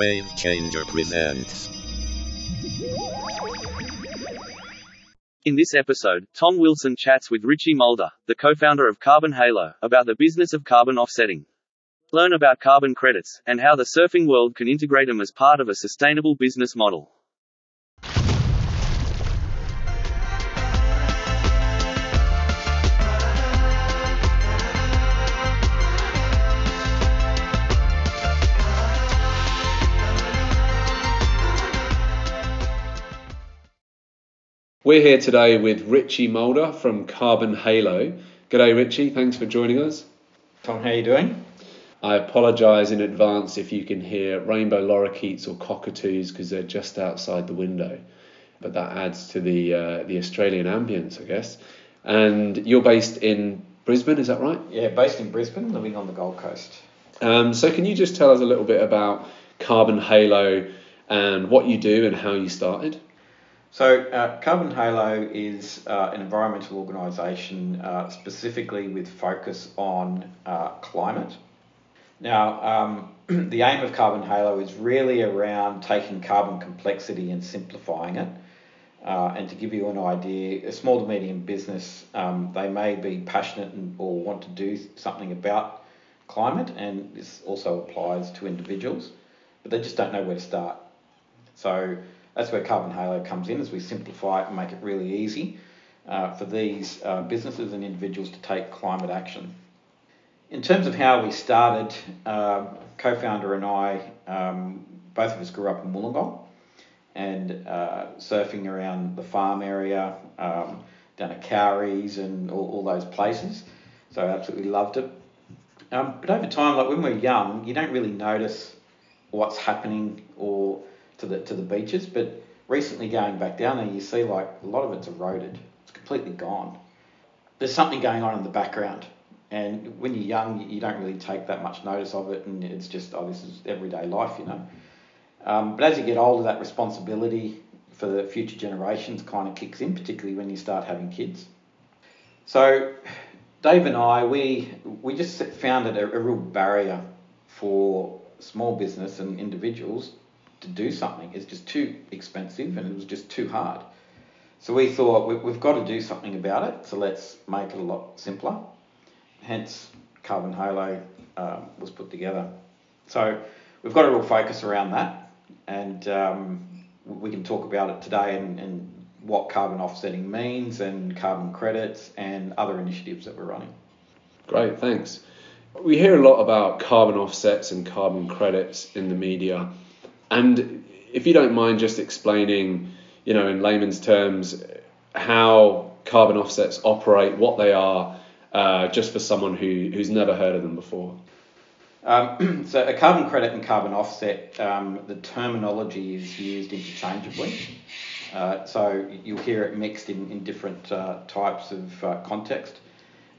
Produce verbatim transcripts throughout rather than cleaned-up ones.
Wave Changer presents. In this episode, Tom Wilson chats with Richie Mulder, the co-founder of Carbon Halo, about the business of carbon offsetting. Learn about carbon credits, and how the surfing world can integrate them as part of a sustainable business model. We're here today with Richie Mulder from Carbon Halo. G'day Richie, thanks for joining us. Tom, how are you doing? I apologise in advance if you can hear rainbow lorikeets or cockatoos because they're just outside the window. But that adds to the uh, the Australian ambience, I guess. And you're based in Brisbane, is that right? Yeah, based in Brisbane, living on the Gold Coast. Um, so can you just tell us a little bit about Carbon Halo and what you do and how you started? So uh, Carbon Halo is uh, an environmental organisation uh, specifically with focus on uh, climate. Now, um, the aim of Carbon Halo is really around taking carbon complexity and simplifying it. Uh, and to give you an idea, a small to medium business, um, they may be passionate and, or want to do something about climate, and this also applies to individuals, but they just don't know where to start. So that's where Carbon Halo comes in, as we simplify it and make it really easy uh, for these uh, businesses and individuals to take climate action. In terms of how we started, uh, co-founder and I, um, both of us grew up in Wollongong and uh, surfing around the farm area, um, down at Cowries and all, all those places. So I absolutely loved it. Um, but over time, like when we're young, you don't really notice what's happening or to the to the beaches, but recently going back down there, you see like a lot of it's eroded. It's completely gone. There's something going on in the background, and when you're young, you don't really take that much notice of it, and it's just, oh, this is everyday life, you know. Um, but as you get older, that responsibility for the future generations kind of kicks in, particularly when you start having kids. So Dave and I, we we just found it a, a real barrier for small business and individuals to do something. It's just too expensive and it was just too hard. So we thought we, we've got to do something about it, so let's make it a lot simpler. Hence, Carbon Halo um, was put together. So we've got a real focus around that, and um, we can talk about it today and, and what carbon offsetting means and carbon credits and other initiatives that we're running. Great, thanks. We hear a lot about carbon offsets and carbon credits in the media. And if you don't mind just explaining, you know, in layman's terms, how carbon offsets operate, what they are, uh, just for someone who, who's never heard of them before. Um, so a carbon credit and carbon offset, um, the terminology is used interchangeably. Uh, so you'll hear it mixed in, in different uh, types of uh, context.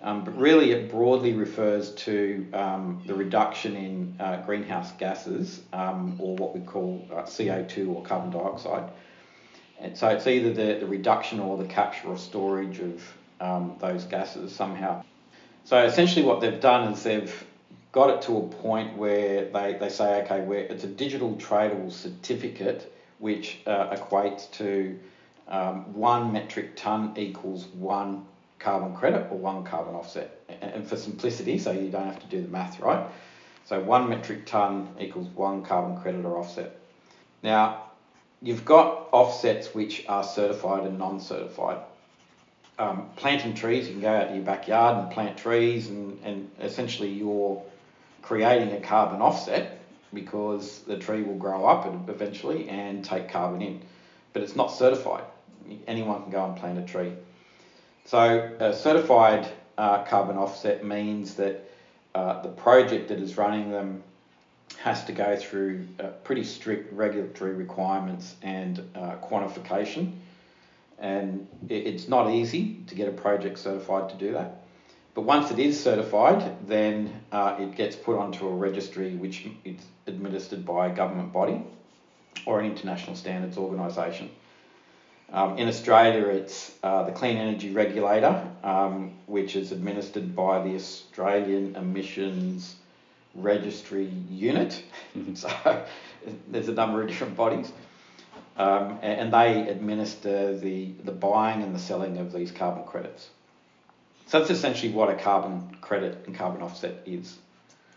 Um, but really it broadly refers to um, the reduction in uh, greenhouse gases um, or what we call uh, C O two or carbon dioxide. And so it's either the, the reduction or the capture or storage of um, those gases somehow. So essentially what they've done is they've got it to a point where they, they say, okay, we're, it's a digital tradable certificate which uh, equates to um, one metric tonne equals one carbon credit or one carbon offset. And for simplicity, so you don't have to do the math, right? So one metric tonne equals one carbon credit or offset. Now, you've got offsets which are certified and non-certified. Um, planting trees, you can go out to your backyard and plant trees, and, and essentially you're creating a carbon offset because the tree will grow up eventually and take carbon in. But it's not certified. Anyone can go and plant a tree. So a certified uh, carbon offset means that uh, the project that is running them has to go through uh, pretty strict regulatory requirements and uh, quantification. And it, it's not easy to get a project certified to do that. But once it is certified, then uh, it gets put onto a registry which is administered by a government body or an international standards organisation. Um, in Australia, it's uh, the Clean Energy Regulator, um, which is administered by the Australian Emissions Registry Unit. So there's a number of different bodies. Um, and they administer the, the buying and the selling of these carbon credits. So that's essentially what a carbon credit and carbon offset is.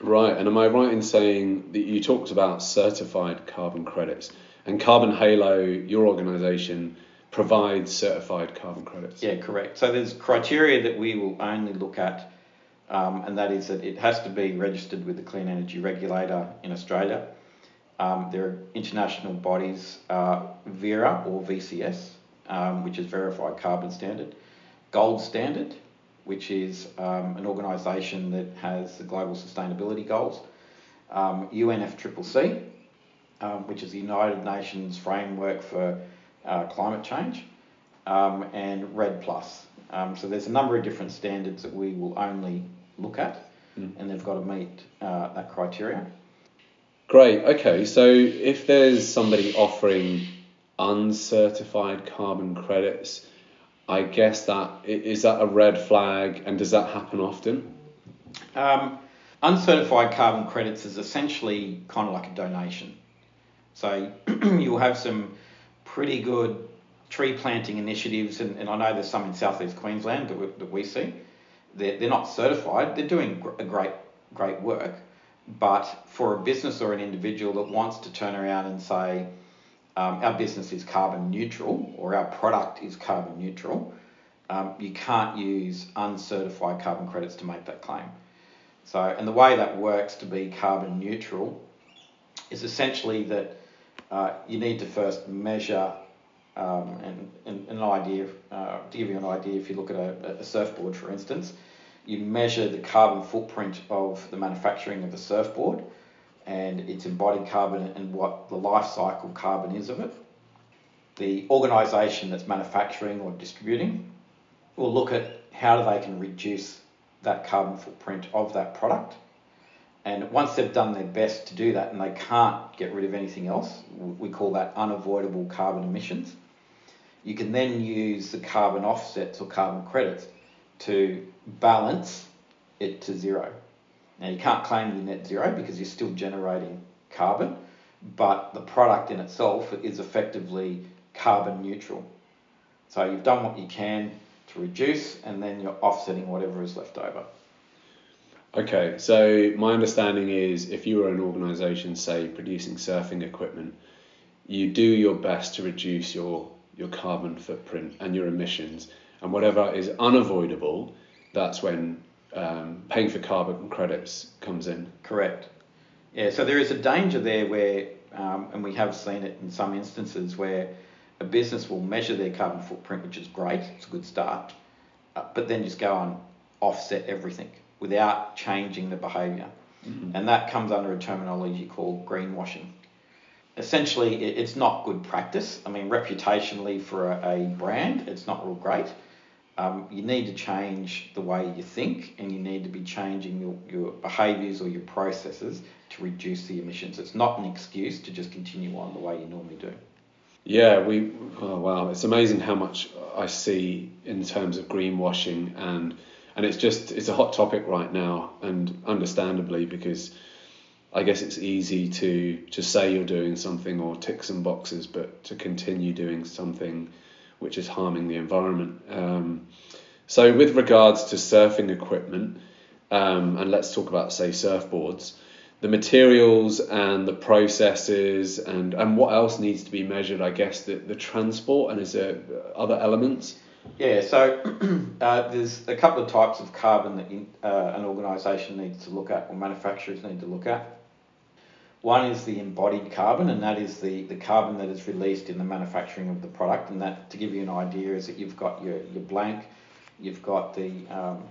Right, and am I right in saying that you talked about certified carbon credits, and Carbon Halo, your organisation, provides certified carbon credits? Yeah, correct. So there's criteria that we will only look at, um, and that is that it has to be registered with the Clean Energy Regulator in Australia. Um, there are international bodies, uh, VERA or V C S, um, which is Verified Carbon Standard, Gold Standard, which is um, an organisation that has the global sustainability goals, um, U N F C C C, um, which is the United Nations Framework for uh, Climate Change, um, and REDD plus. Um, so there's a number of different standards that we will only look at, mm. and they've got to meet uh, that criteria. Great, okay, so if there's somebody offering uncertified carbon credits, I guess that, is that a red flag, and does that happen often? Um, uncertified carbon credits is essentially kind of like a donation. So you'll have some pretty good tree planting initiatives, and, and I know there's some in southeast Queensland that we, that we see. They're, they're not certified, they're doing a great, great work. But for a business or an individual that wants to turn around and say, um, our business is carbon neutral or our product is carbon neutral, um, you can't use uncertified carbon credits to make that claim. So, and the way that works to be carbon neutral is essentially that uh, you need to first measure um, and, and an idea, uh, to give you an idea, if you look at a, a surfboard, for instance, you measure the carbon footprint of the manufacturing of the surfboard and its embodied carbon and what the life cycle carbon is of it. The organisation that's manufacturing or distributing will look at how they can reduce that carbon footprint of that product. And once they've done their best to do that and they can't get rid of anything else, we call that unavoidable carbon emissions. You can then use the carbon offsets or carbon credits to balance it to zero. Now, you can't claim the net zero because you're still generating carbon, but the product in itself is effectively carbon neutral. So you've done what you can to reduce, and then you're offsetting whatever is left over. Okay, so my understanding is if you were an organisation, say, producing surfing equipment, you do your best to reduce your, your carbon footprint and your emissions, and whatever is unavoidable, that's when um, paying for carbon credits comes in. Correct. Yeah, so there is a danger there where, um, and we have seen it in some instances, where a business will measure their carbon footprint, which is great, it's a good start, uh, but then just go and offset everything without changing the behaviour. Mm-hmm. And that comes under a terminology called greenwashing. Essentially, it's not good practice. I mean, reputationally for a, a brand, it's not real great. Um, you need to change the way you think, and you need to be changing your, your behaviours or your processes to reduce the emissions. It's not an excuse to just continue on the way you normally do. Yeah, we. Oh, wow, it's amazing how much I see in terms of greenwashing, and and it's just it's a hot topic right now, and understandably, because I guess it's easy to to say you're doing something or tick some boxes, but to continue doing something which is harming the environment. Um, so with regards to surfing equipment, um, and let's talk about, say, surfboards, the materials and the processes and, and what else needs to be measured, I guess, the, the transport, and is there other elements? Yeah, so uh, there's a couple of types of carbon that in, uh, an organisation needs to look at, or manufacturers need to look at. One is the embodied carbon, and that is the, the carbon that is released in the manufacturing of the product. And that, to give you an idea, is that you've got your, your blank, you've got the um,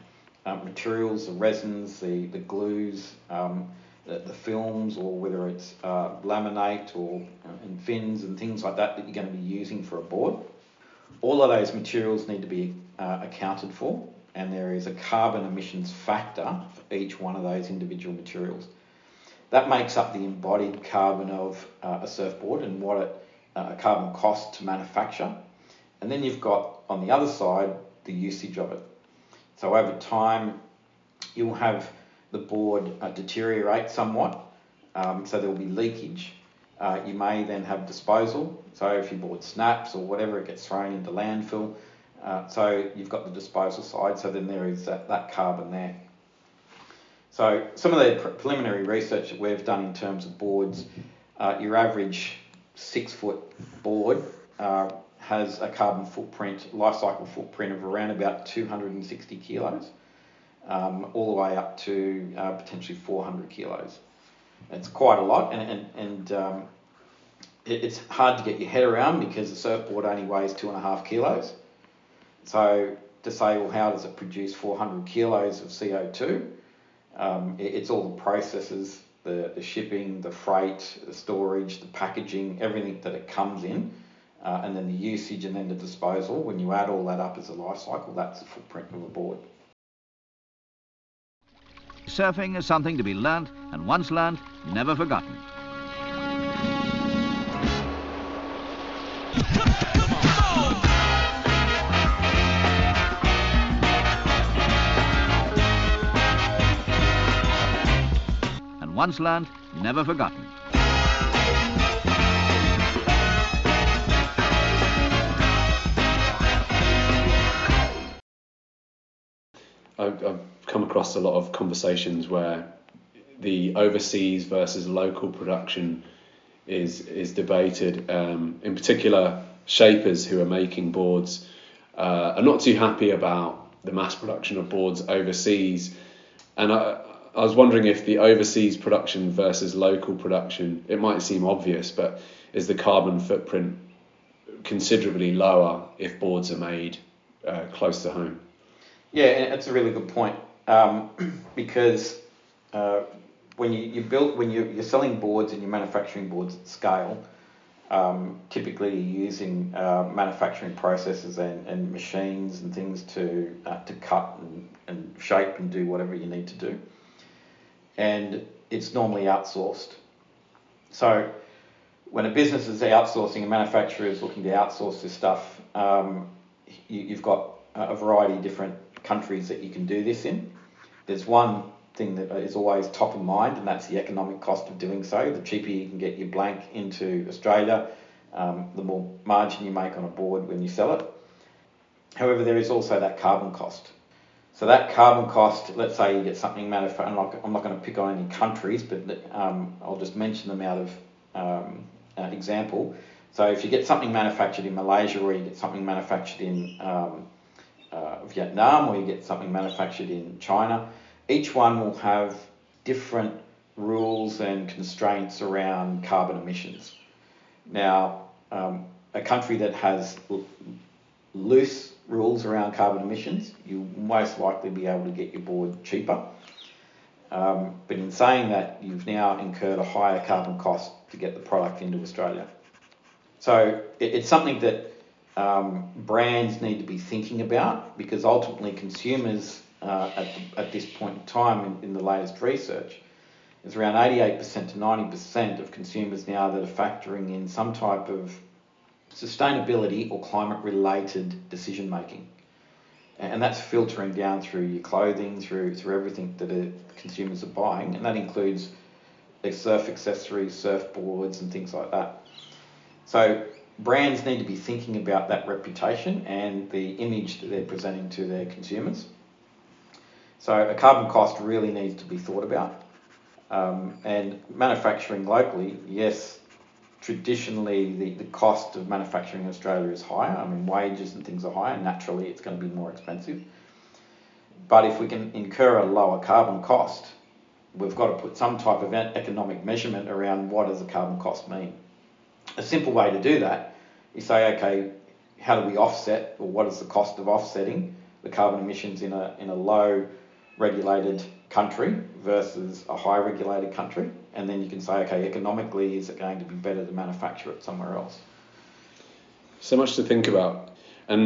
uh, materials, the resins, the, the glues, um, the, the films, or whether it's uh, laminate or uh, and fins and things like that that you're going to be using for a board. All of those materials need to be uh, accounted for, and there is a carbon emissions factor for each one of those individual materials. That makes up the embodied carbon of uh, a surfboard and what it, uh, a carbon cost to manufacture. And then you've got, on the other side, the usage of it. So over time, you'll have the board uh, deteriorate somewhat, um, so there will be leakage. Uh, you may then have disposal, so if your board snaps or whatever, it gets thrown into landfill. Uh, so you've got the disposal side, so then there is that, that carbon there. So some of the pre preliminary research that we've done in terms of boards, uh, your average six-foot board uh, has a carbon footprint, life cycle footprint of around about two hundred and sixty kilos, um, all the way up to uh, potentially four hundred kilos. It's quite a lot, and, and, and um, it, it's hard to get your head around because the surfboard only weighs two and a half kilos. So to say, well, how does it produce four hundred kilos of C O two? Um, it, it's all the processes, the, the shipping, the freight, the storage, the packaging, everything that it comes in, uh, and then the usage and then the disposal. When you add all that up as a life cycle, that's the footprint of a board. Surfing is something to be learnt, and once learnt, never forgotten. And once learnt, never forgotten. I've come across a lot of conversations where the overseas versus local production is is debated. Um, in particular, shapers who are making boards uh, are not too happy about the mass production of boards overseas. And I, I was wondering if the overseas production versus local production, it might seem obvious, but is the carbon footprint considerably lower if boards are made uh, close to home? Yeah, that's a really good point, um, because uh, when you, you build, when you, you're selling boards and you're manufacturing boards at scale, um, typically you're using uh, manufacturing processes and, and machines and things to uh, to cut and, and shape and do whatever you need to do, and it's normally outsourced. So when a business is outsourcing, a manufacturer is looking to outsource this stuff, um, you, you've got a variety of different countries that you can do this in. There's one thing that is always top of mind, and that's the economic cost of doing so. The cheaper you can get your blank into Australia, um, the more margin you make on a board when you sell it. However, there is also that carbon cost. So that carbon cost, let's say you get something manufactured, I'm not, I'm not going to pick on any countries, but um, I'll just mention them out of um, an example. So if you get something manufactured in Malaysia, or you get something manufactured in um, Uh, Vietnam, or you get something manufactured in China, each one will have different rules and constraints around carbon emissions. Now, um, a country that has loose rules around carbon emissions, you'll most likely be able to get your board cheaper. Um, but in saying that, you've now incurred a higher carbon cost to get the product into Australia. So it, it's something that Um, brands need to be thinking about, because ultimately consumers uh, at, the, at this point in time in, in the latest research, is around eighty-eight percent to ninety percent of consumers now that are factoring in some type of sustainability or climate related decision making, and that's filtering down through your clothing, through through everything that are, consumers are buying, and that includes their surf accessories, surfboards and things like that. So brands need to be thinking about that reputation and the image that they're presenting to their consumers. So a carbon cost really needs to be thought about. Um, and manufacturing locally, yes, traditionally the, the cost of manufacturing in Australia is higher. I mean, wages and things are higher. Naturally, it's going to be more expensive. But if we can incur a lower carbon cost, we've got to put some type of economic measurement around what does a carbon cost mean. A simple way to do that is say, okay, how do we offset, or what is the cost of offsetting the carbon emissions in a in a low regulated country versus a high regulated country? And then you can say, okay, economically, is it going to be better to manufacture it somewhere else? So much to think about. And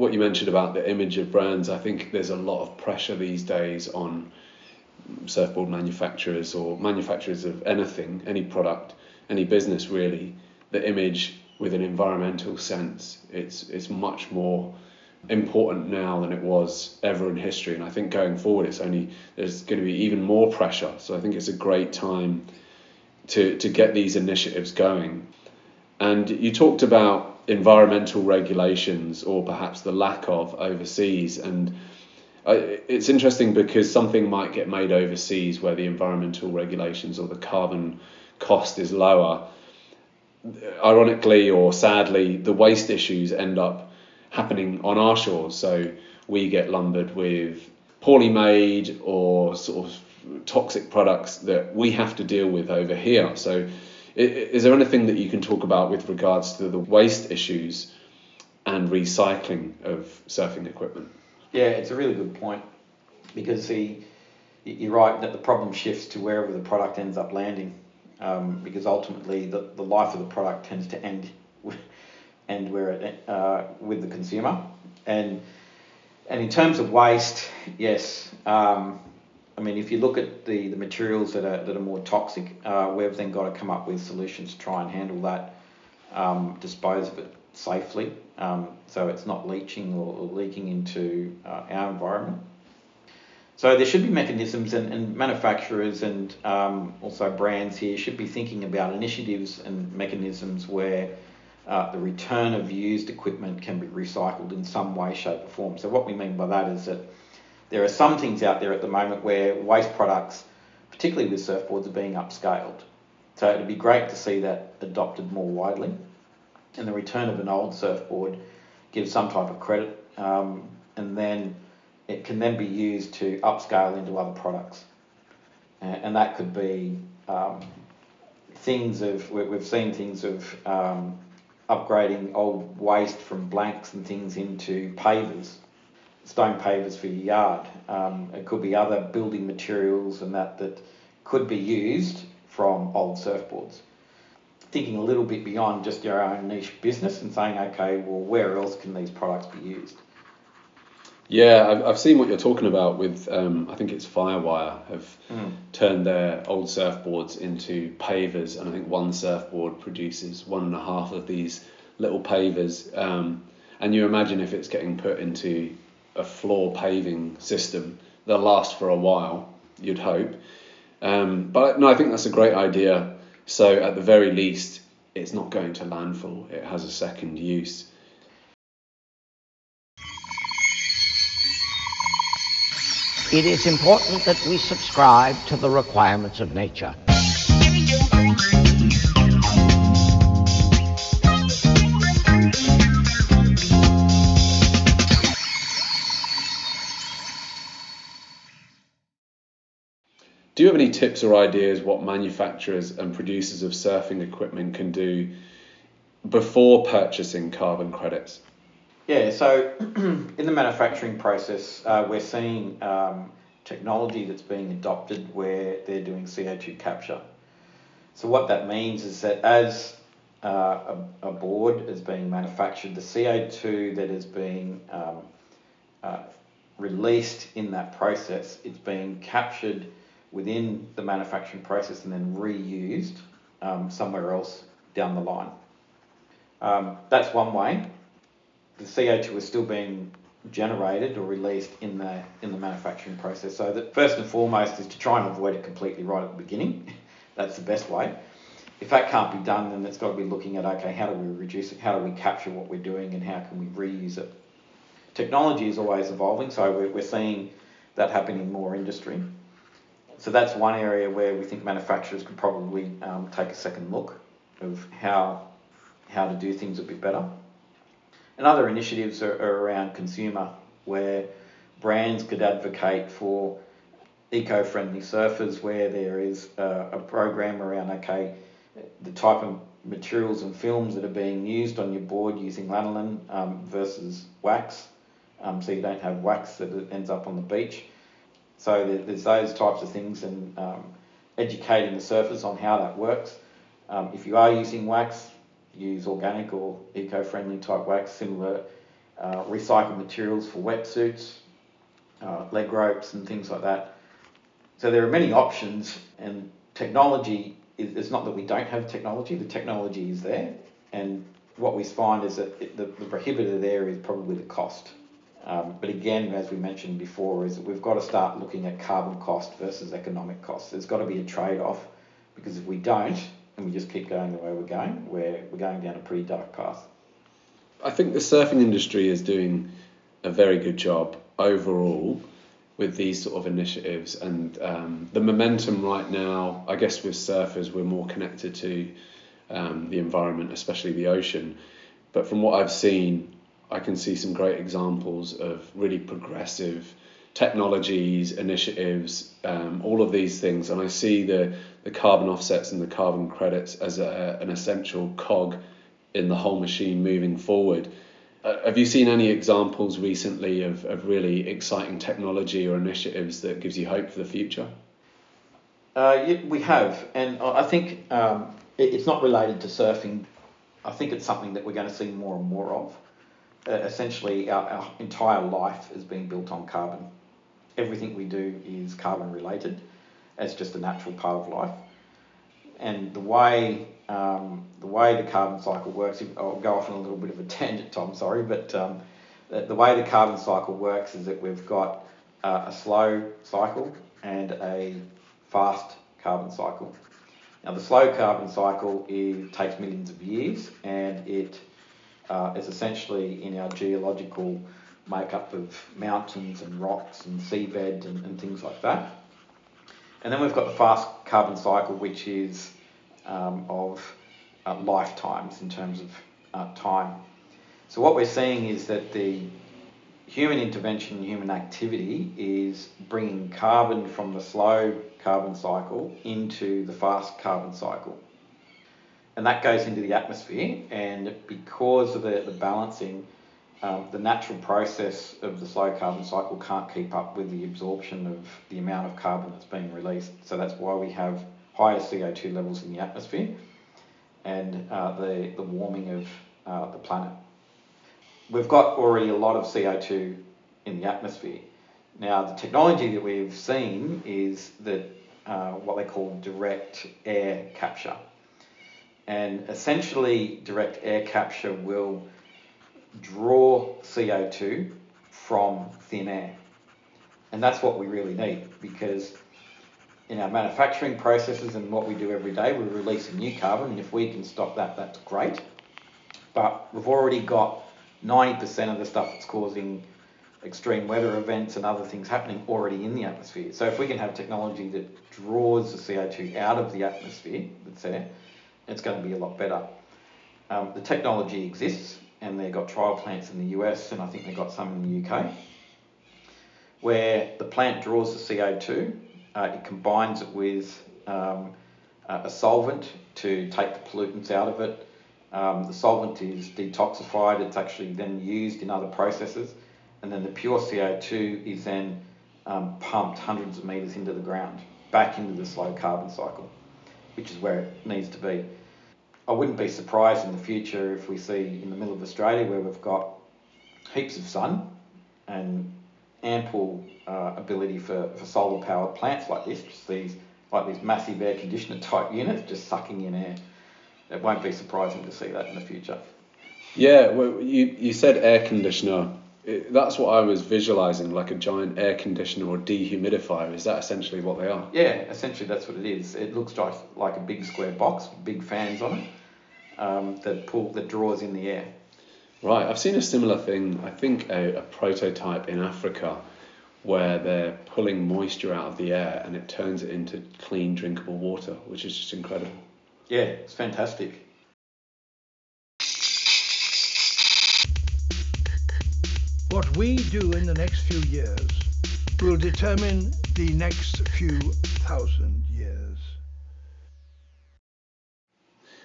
what you mentioned about the image of brands, I think there's a lot of pressure these days on surfboard manufacturers or manufacturers of anything, any product, any business really, the image with an environmental sense. It's it's much more important now than it was ever in history. And I think going forward, it's only there's going to be even more pressure. So I think it's a great time to to get these initiatives going. And you talked about environmental regulations, or perhaps the lack of, overseas. And it's interesting because something might get made overseas where the environmental regulations or the carbon cost is lower. Ironically or sadly, the waste issues end up happening on our shores. So we get lumbered with poorly made or sort of toxic products that we have to deal with over here. So is there anything that you can talk about with regards to the waste issues and recycling of surfing equipment? Yeah, it's a really good point, because the, you're right that the problem shifts to wherever the product ends up landing, um, because ultimately the, the life of the product tends to end with, end where it, uh, with the consumer. And and in terms of waste, yes, um, I mean, if you look at the, the materials that are that are more toxic, uh, we've then got to come up with solutions to try and handle that, um, dispose of it safely, um, so it's not leaching or, or leaking into uh, our environment. So there should be mechanisms, and, and manufacturers and um, also brands here should be thinking about initiatives and mechanisms where uh, the return of used equipment can be recycled in some way, shape or form. So what we mean by that is that there are some things out there at the moment where waste products, particularly with surfboards, are being upscaled. So it'd be great to see that adopted more widely. And the return of an old surfboard gives some type of credit, um, and then it can then be used to upscale into other products. And, and that could be um, things of, we've seen things of um, upgrading old waste from blanks and things into pavers, stone pavers for your yard. Um, it could be other building materials and that that could be used from old surfboards. Thinking a little bit beyond just your own niche business and saying, okay, well, where else can these products be used? Yeah, I've, I've seen what you're talking about with, um, I think it's Firewire, have mm. turned their old surfboards into pavers, and I think one surfboard produces one and a half of these little pavers. Um, and you imagine if it's getting put into a floor paving system, they'll last for a while, you'd hope. Um, but no, I think that's a great idea. So at the very least, it's not going to landfill. It has a second use. It is important that we subscribe to the requirements of nature. Do you have any tips or ideas what manufacturers and producers of surfing equipment can do before purchasing carbon credits? Yeah, so in the manufacturing process, uh, we're seeing um, technology that's being adopted where they're doing C O two capture. So what that means is that as uh, a, a board is being manufactured, the C O two that is being um, uh, released in that process, it's being captured within the manufacturing process and then reused um, somewhere else down the line. Um, that's one way. The C O two is still being generated or released in the in the manufacturing process. So that first and foremost is to try and avoid it completely right at the beginning. That's the best way. If that can't be done, then it's got to be looking at, okay, how do we reduce it? How do we capture what we're doing and how can we reuse it? Technology is always evolving, so we're, we're seeing that happen in more industry. So that's one area where we think manufacturers could probably um, take a second look of how how to do things a bit better. And other initiatives are, are around consumer, where brands could advocate for eco-friendly surfers, where there is a, a program around, okay, the type of materials and films that are being used on your board using lanolin um, versus wax, um, so you don't have wax that ends up on the beach. So there's those types of things, and um, educating the surfers on how that works. Um, if you are using wax, use organic or eco-friendly type wax, similar uh, recycled materials for wetsuits, uh, leg ropes and things like that. So there are many options, and technology, is, it's not that we don't have technology, the technology is there. And what we find is that it, the, the prohibitor there is probably the cost. Um, but again, as we mentioned before, is that we've got to start looking at carbon cost versus economic cost. There's got to be a trade-off, because if we don't, and we just keep going the way we're going, we're, we're going down a pretty dark path. I think the surfing industry is doing a very good job overall with these sort of initiatives, and um, the momentum right now, I guess with surfers, we're more connected to um, the environment, especially the ocean. But from what I've seen, I can see some great examples of really progressive technologies, initiatives, um, all of these things. And I see the, the carbon offsets and the carbon credits as a, an essential cog in the whole machine moving forward. Uh, have you seen any examples recently of, of really exciting technology or initiatives that gives you hope for the future? Uh, yeah, we have, and I think um, it, it's not related to surfing. I think it's something that we're going to see more and more of. Uh, essentially, our, our entire life is being built on carbon. Everything we do is carbon related. It's just a natural part of life. And the way um, the way the carbon cycle works, I'll go off on a little bit of a tangent, Tom, sorry, but um, the, the way the carbon cycle works is that we've got uh, a slow cycle and a fast carbon cycle. Now, the slow carbon cycle is, takes millions of years, and it uh, is essentially in our geological makeup of mountains and rocks and seabed and, and things like that. And then we've got the fast carbon cycle, which is um, of uh, lifetimes in terms of uh, time. So what we're seeing is that the human intervention and human activity is bringing carbon from the slow carbon cycle into the fast carbon cycle. And that goes into the atmosphere, and because of the, the balancing, Um, the natural process of the slow carbon cycle can't keep up with the absorption of the amount of carbon that's being released. So that's why we have higher C O two levels in the atmosphere and uh, the, the warming of uh, the planet. We've got already a lot of C O two in the atmosphere. Now, the technology that we've seen is that uh, what they call direct air capture. And essentially, direct air capture will draw C O two from thin air. And that's what we really need, because in our manufacturing processes and what we do every day, we're releasing new carbon, and if we can stop that, that's great. But we've already got ninety percent of the stuff that's causing extreme weather events and other things happening already in the atmosphere. So if we can have technology that draws the C O two out of the atmosphere that's there, it's going to be a lot better. Um, the technology exists, and they've got trial plants in the U S, and I think they've got some in the U K, where the plant draws the C O two, uh, it combines it with um, a solvent to take the pollutants out of it. Um, the solvent is detoxified, it's actually then used in other processes, and then the pure C O two is then um, pumped hundreds of metres into the ground, back into the slow carbon cycle, which is where it needs to be. I wouldn't be surprised in the future if we see in the middle of Australia, where we've got heaps of sun and ample uh, ability for, for solar powered plants like this, just these like these massive air conditioner type units just sucking in air. It won't be surprising to see that in the future. Yeah, well, you, you said air conditioner. It, that's what I was visualising, like a giant air conditioner or dehumidifier. Is that essentially what they are? Yeah, essentially that's what it is. It looks like, like a big square box, big fans on it. Um, that pull that draws in the air. Right, I've seen a similar thing. I think a, a prototype in Africa where they're pulling moisture out of the air and it turns it into clean drinkable water, which is just incredible. Yeah, it's fantastic. What we do in the next few years will determine the next few thousand years.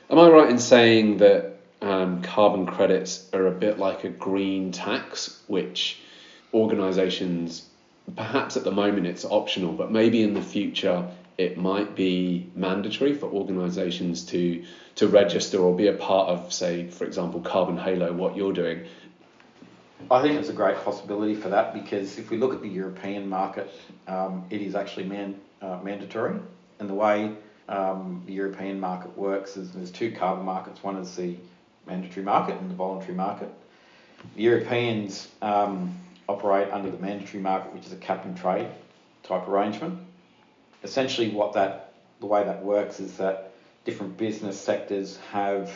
Am I right in saying that um, carbon credits are a bit like a green tax, which organisations, perhaps at the moment it's optional, but maybe in the future it might be mandatory for organisations to, to register or be a part of, say, for example, Carbon Halo, what you're doing? I think it's a great possibility for that, because if we look at the European market, um, it is actually man, uh, mandatory, and the way Um, the European market works is there's two carbon markets. One is the mandatory market and the voluntary market. The Europeans um, operate under the mandatory market, which is a cap and trade type arrangement. Essentially, what that the way that works is that different business sectors have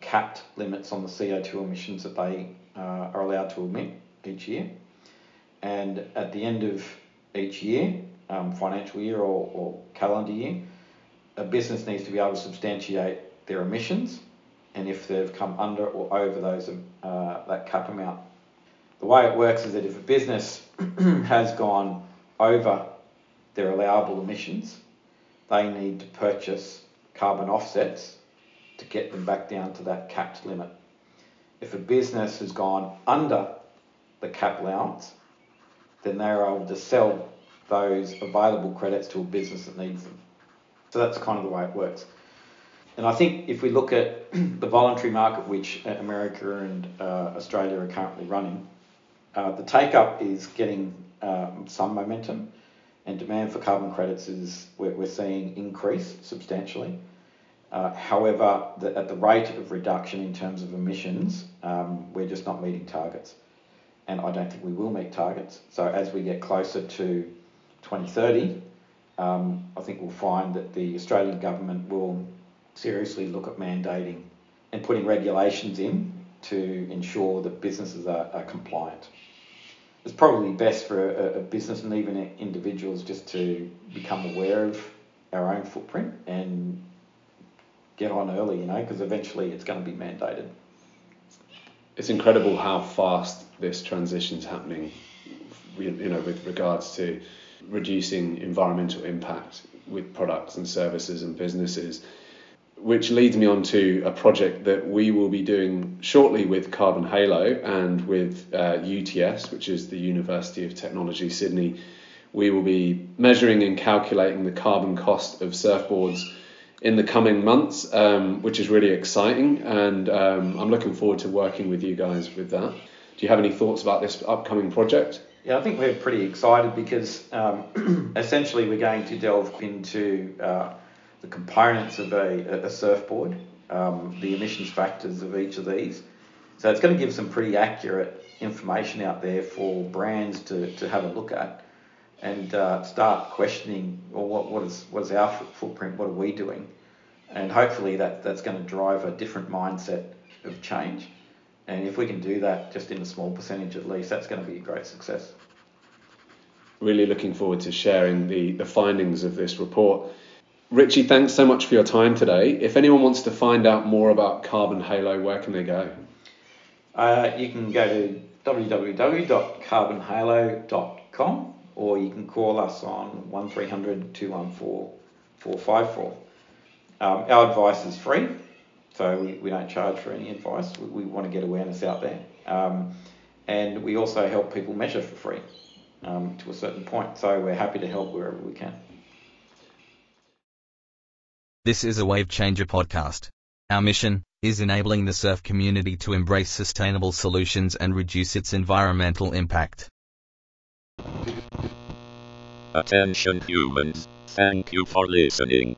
capped limits on the C O two emissions that they uh, are allowed to emit each year. And at the end of each year, um, financial year or, or calendar year, a business needs to be able to substantiate their emissions and if they've come under or over those uh, that cap amount. The way it works is that if a business has gone over their allowable emissions, they need to purchase carbon offsets to get them back down to that capped limit. If a business has gone under the cap allowance, then they're able to sell those available credits to a business that needs them. So that's kind of the way it works. And I think if we look at the voluntary market, which America and uh, Australia are currently running, uh, the take-up is getting um, some momentum, and demand for carbon credits is we're, we're seeing increase substantially. Uh, however, the, at the rate of reduction in terms of emissions, um, we're just not meeting targets. And I don't think we will meet targets. So as we get closer to twenty thirty, um, I think we'll find that the Australian government will seriously look at mandating and putting regulations in to ensure that businesses are, are compliant. It's probably best for a, a business and even individuals just to become aware of our own footprint and get on early, you know, because eventually it's going to be mandated. It's incredible how fast this transition's happening, you know, with regards to reducing environmental impact with products and services and businesses, which leads me on to a project that we will be doing shortly with Carbon Halo and with uh, U T S, which is the University of Technology Sydney. We will be measuring and calculating the carbon cost of surfboards in the coming months, um, which is really exciting, and um, I'm looking forward to working with you guys with that. Do you have any thoughts about this upcoming project? Yeah, I think we're pretty excited because um, essentially we're going to delve into uh, the components of a, a surfboard, um, the emissions factors of each of these. So it's going to give some pretty accurate information out there for brands to, to have a look at and uh, start questioning, well, what, what is what is our footprint, what are we doing? And hopefully that, that's going to drive a different mindset of change. And if we can do that just in a small percentage at least, that's going to be a great success. Really looking forward to sharing the, the findings of this report. Richie, thanks so much for your time today. If anyone wants to find out more about Carbon Halo, where can they go? Uh, you can go to w w w dot carbon halo dot com or you can call us on one three hundred two one four four five four. Um, our advice is free, so we, we don't charge for any advice. We, we want to get awareness out there. Um, and we also help people measure for free um, to a certain point. So we're happy to help wherever we can. This is a Wave Changer podcast. Our mission is enabling the surf community to embrace sustainable solutions and reduce its environmental impact. Attention humans, thank you for listening.